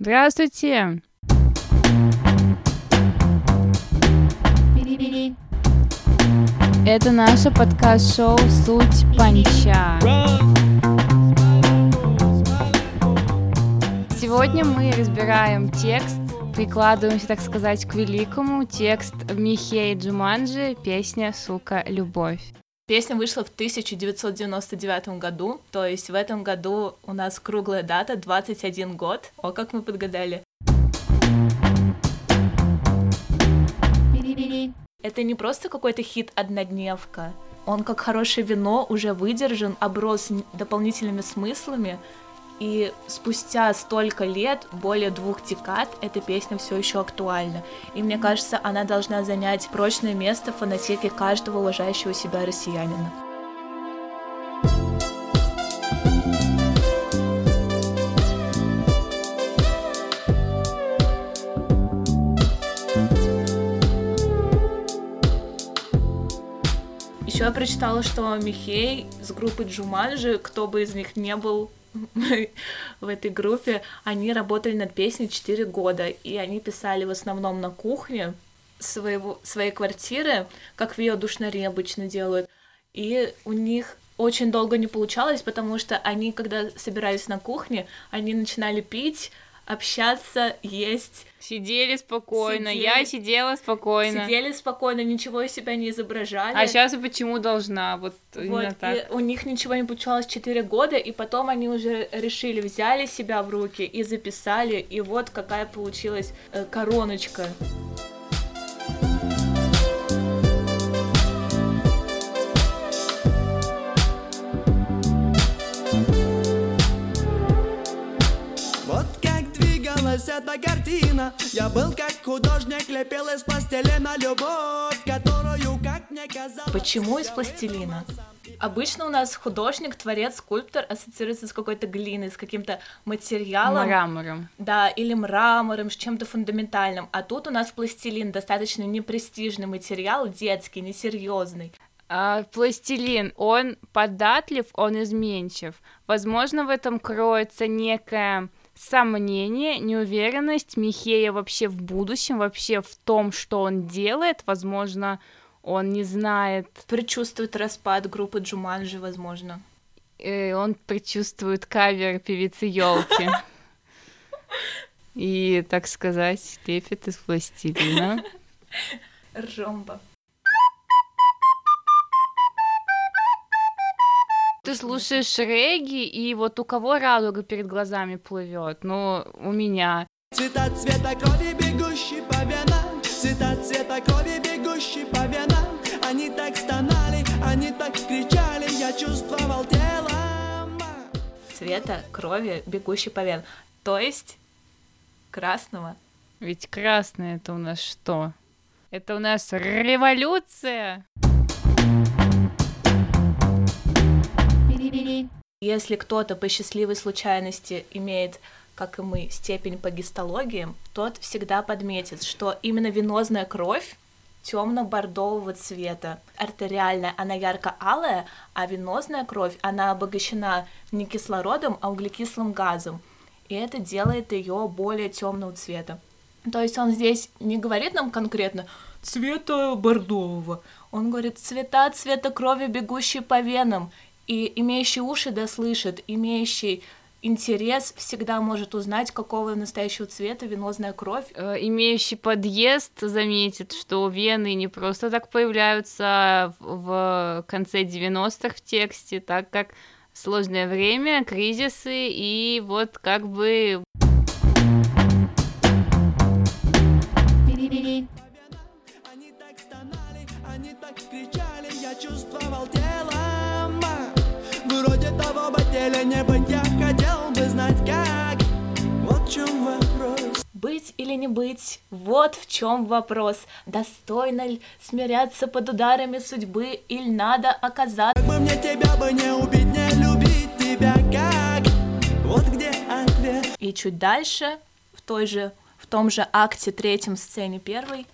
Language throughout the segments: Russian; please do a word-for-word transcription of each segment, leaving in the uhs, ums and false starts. Здравствуйте! Это наше подкаст-шоу «Суть панча». Сегодня мы разбираем текст, прикладываемся, так сказать, к великому. Текст Михей Джуманджи, песня «Сука, любовь». Песня вышла в тысяча девятьсот девяносто девятом году, то есть в этом году у нас круглая дата, двадцать один год. О, как мы подгадали. Это не просто какой-то хит-однодневка. Он, как хорошее вино, уже выдержан, оброс дополнительными смыслами. И спустя столько лет, более двух декад, эта песня все еще актуальна. И мне кажется, она должна занять прочное место в фонотеке каждого уважающего себя россиянина. Еще я прочитала, что Михей с группы Джуманджи, кто бы из них не был, в этой группе, они работали над песней четыре года, и они писали в основном на кухне своего, своей квартиры, как в ее душноре обычно делают, и у них очень долго не получалось, потому что они, когда собирались на кухне, они начинали пить, общаться, есть. Сидели спокойно, сидели. Я сидела спокойно. Сидели спокойно, ничего из себя не изображали. А сейчас и почему должна, вот, вот именно так. У них ничего не получалось четыре года, и потом они уже решили, взяли себя в руки и записали, и вот какая получилась э, короночка. Эта картина. Я был как художник, лепил из пластилина любовь, которую, как мне казалось... Почему из пластилина? Обычно у нас художник, творец, скульптор ассоциируется с какой-то глиной, с каким-то материалом. Мрамором. Да, или мрамором, с чем-то фундаментальным. А тут у нас пластилин, достаточно непрестижный материал, детский, несерьезный. А, пластилин, он податлив, он изменчив. Возможно, в этом кроется некая... сомнение, неуверенность Михея вообще в будущем, вообще в том, что он делает. Возможно, он не знает. Предчувствует распад группы Джуманджи, возможно. И он предчувствует кавер певицы Ёлки. И, так сказать, лепит из пластилина. Ржомба. Ты слушаешь регги, и вот у кого радуга перед глазами плывет? Ну, у меня. Цвета цвета крови, бегущий по венам. Цвета цвета крови, бегущий по венам. Они так стонали, они так кричали, я чувствовал телом. Цвета крови, бегущий по венам. То есть красного. Ведь красное это у нас что? Это у нас революция. Если кто-то по счастливой случайности имеет, как и мы, степень по гистологиям, тот всегда подметит, что именно венозная кровь темно-бордового цвета, артериальная, она ярко-алая, а венозная кровь, она обогащена не кислородом, а углекислым газом, и это делает ее более темного цвета. То есть он здесь не говорит нам конкретно цвета бордового, он говорит цвета цвета крови, бегущие по венам. И имеющий уши да слышит, имеющий интерес всегда может узнать, какого настоящего цвета венозная кровь. Имеющий подъезд заметит, что вены не просто так появляются в конце девяностых в тексте, так как сложное время, кризисы, и вот как бы... Они так стонали, они так кричали, я чувствовал тело. Вроде того бы теле-небудь, я хотел бы знать, как. Вот в чем вопрос. Быть или не быть, вот в чем вопрос. Достойно ли смиряться под ударами судьбы, или надо оказаться? Как бы мне тебя бы не убить, не любить тебя, как? Вот где ответ. И чуть дальше, в той же, в том же акте третьем, сцене первой,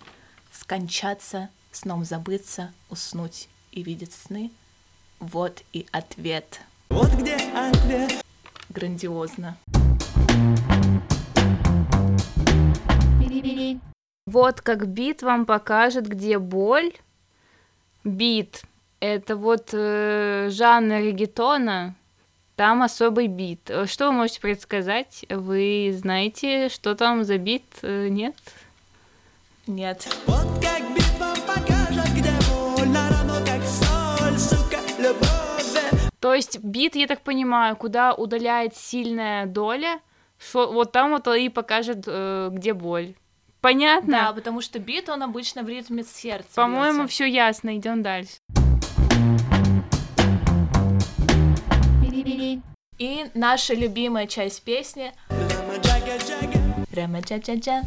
скончаться, сном забыться, уснуть и видеть сны. Вот и ответ. Вот где ответ. Грандиозно. Вот как бит вам покажет, где боль. Бит. Это вот э, жанр регетона. Там особый бит. Что вы можете предсказать? Вы знаете, что там за бит? Нет? Нет. Вот как бит вам покажет, где больно, равно как соль, сука, любовь. То есть бит, я так понимаю, куда удаляет сильная доля, шо, вот там вот и покажет, э, где боль. Понятно? Да, потому что бит, он обычно в ритме сердца. По-моему, все ясно, идем дальше. И наша любимая часть песни. Рама-джа-джа-джа.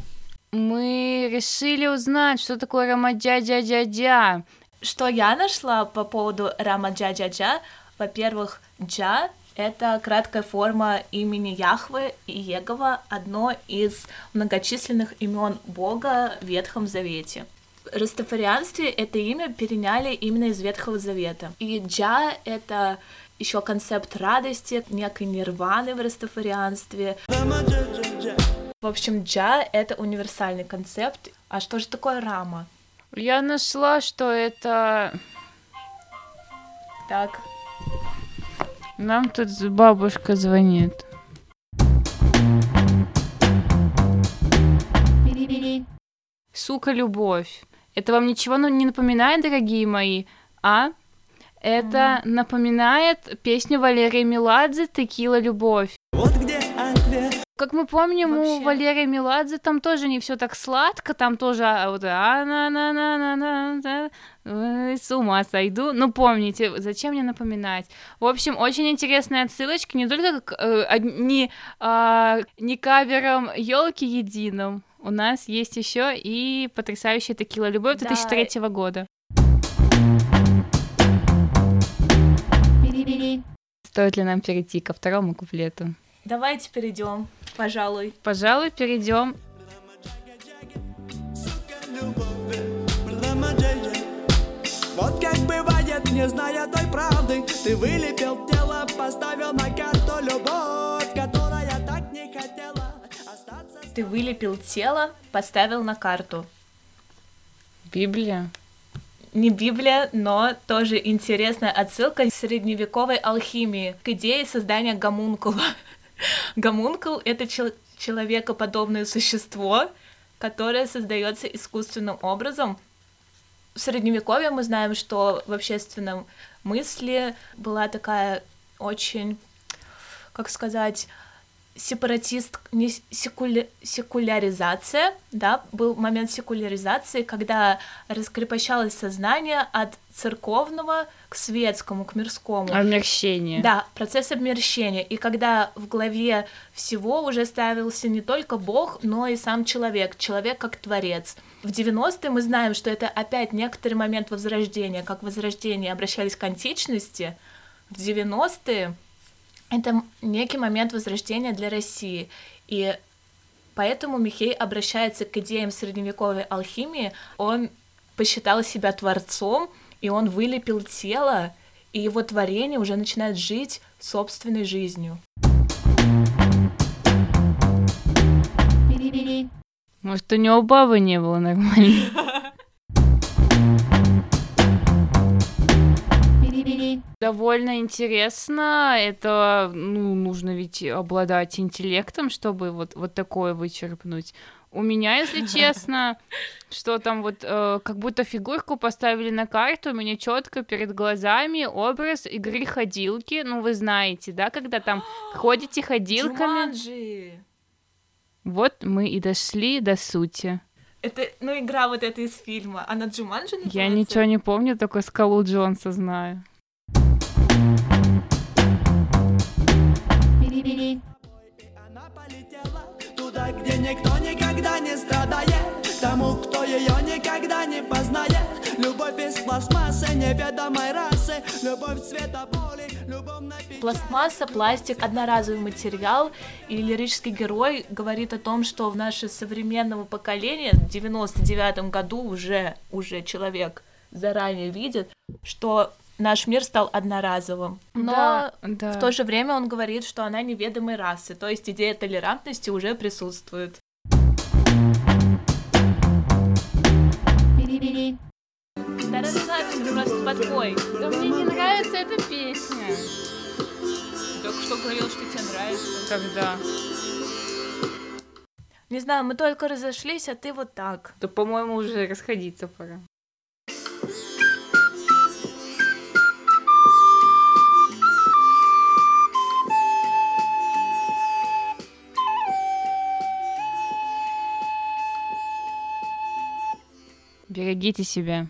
Мы решили узнать, что такое рама-джа-джа-джа-джа. Что я нашла по поводу рама-джа-джа-джа? Во-первых, джа — это краткая форма имени Яхве и Егова, одно из многочисленных имен Бога в Ветхом Завете. В растафарианстве это имя переняли именно из Ветхого Завета. И джа — это... еще концепт радости, некой нирваны в растафарианстве. В общем, джа — это универсальный концепт. А что же такое рама? Я нашла, что это... Так. Нам тут бабушка звонит. Сука, любовь. Это вам ничего не напоминает, дорогие мои? А? Это mm. напоминает песню Валерия Меладзе «Текила, любовь». Вот где ответ. Как мы помним, вообще... у Валерия Меладзе там тоже не все так сладко, там тоже а, вот а-на-на-на-на-на, с ума сойду. Ну, помните, зачем мне напоминать? В общем, очень интересная отсылочка, не только к, э, не, э, не кавером «Ёлки» единым. У нас есть еще и потрясающая «Текила, любовь» да. две тысячи третьего года. Стоит ли нам перейти ко второму куплету? Давайте перейдем, пожалуй. Пожалуй, перейдем. Вот как бывает, не зная той правды, ты вылепил тело, поставил на карту любовь, которая так не хотела остаться. Ты вылепил тело, поставил на карту. Библия. Не Библия, но тоже интересная отсылка к средневековой алхимии, к идее создания гомункула. Гомункул — это чел- человекоподобное существо, которое создается искусственным образом. В средневековье мы знаем, что в общественном мысли была такая очень, как сказать... сепаратист, не секуля, секуляризация, да, был момент секуляризации, когда раскрепощалось сознание от церковного к светскому, к мирскому. Обмерщение. Да, процесс обмерщения. И когда в главе всего уже ставился не только Бог, но и сам человек, человек как творец. В девяностые мы знаем, что это опять некоторый момент возрождения, как в возрождении обращались к античности, в девяностые... Это некий момент возрождения для России, и поэтому Михей обращается к идеям средневековой алхимии. Он посчитал себя творцом, и он вылепил тело, и его творение уже начинает жить собственной жизнью. Может, у него бабы не было нормально? Довольно интересно, это ну, нужно ведь обладать интеллектом, чтобы вот, вот такое вычерпнуть. У меня, если честно, что там вот э, как будто фигурку поставили на карту, у меня четко перед глазами образ игры ходилки, ну вы знаете, да, когда там ходите ходилками. Джуманджи. Вот мы и дошли до сути. Это, ну, игра вот эта из фильма, она Джуманджи называется? Я ничего не помню, только Скалу Джонса знаю. Она полетела туда, где никто никогда не страдает, тому, кто ее никогда не познает. Любовь без пластмассы, неведомой расы, любовь цвета боли, любовная печаль. Пластмасса, пластик, одноразовый материал. И лирический герой говорит о том, что в наше современное поколение в девяносто девятом году уже, уже человек заранее видит, что... наш мир стал одноразовым, но да, да. в то же время он говорит, что она неведомой расы, то есть идея толерантности уже присутствует. Бери. Да расслабься просто подпой. Да мне не нравится эта песня. Только что говорил, что тебе нравится. Когда? Не знаю, мы только разошлись, а ты вот так. Да, по-моему, уже расходиться пора. Берегите себя.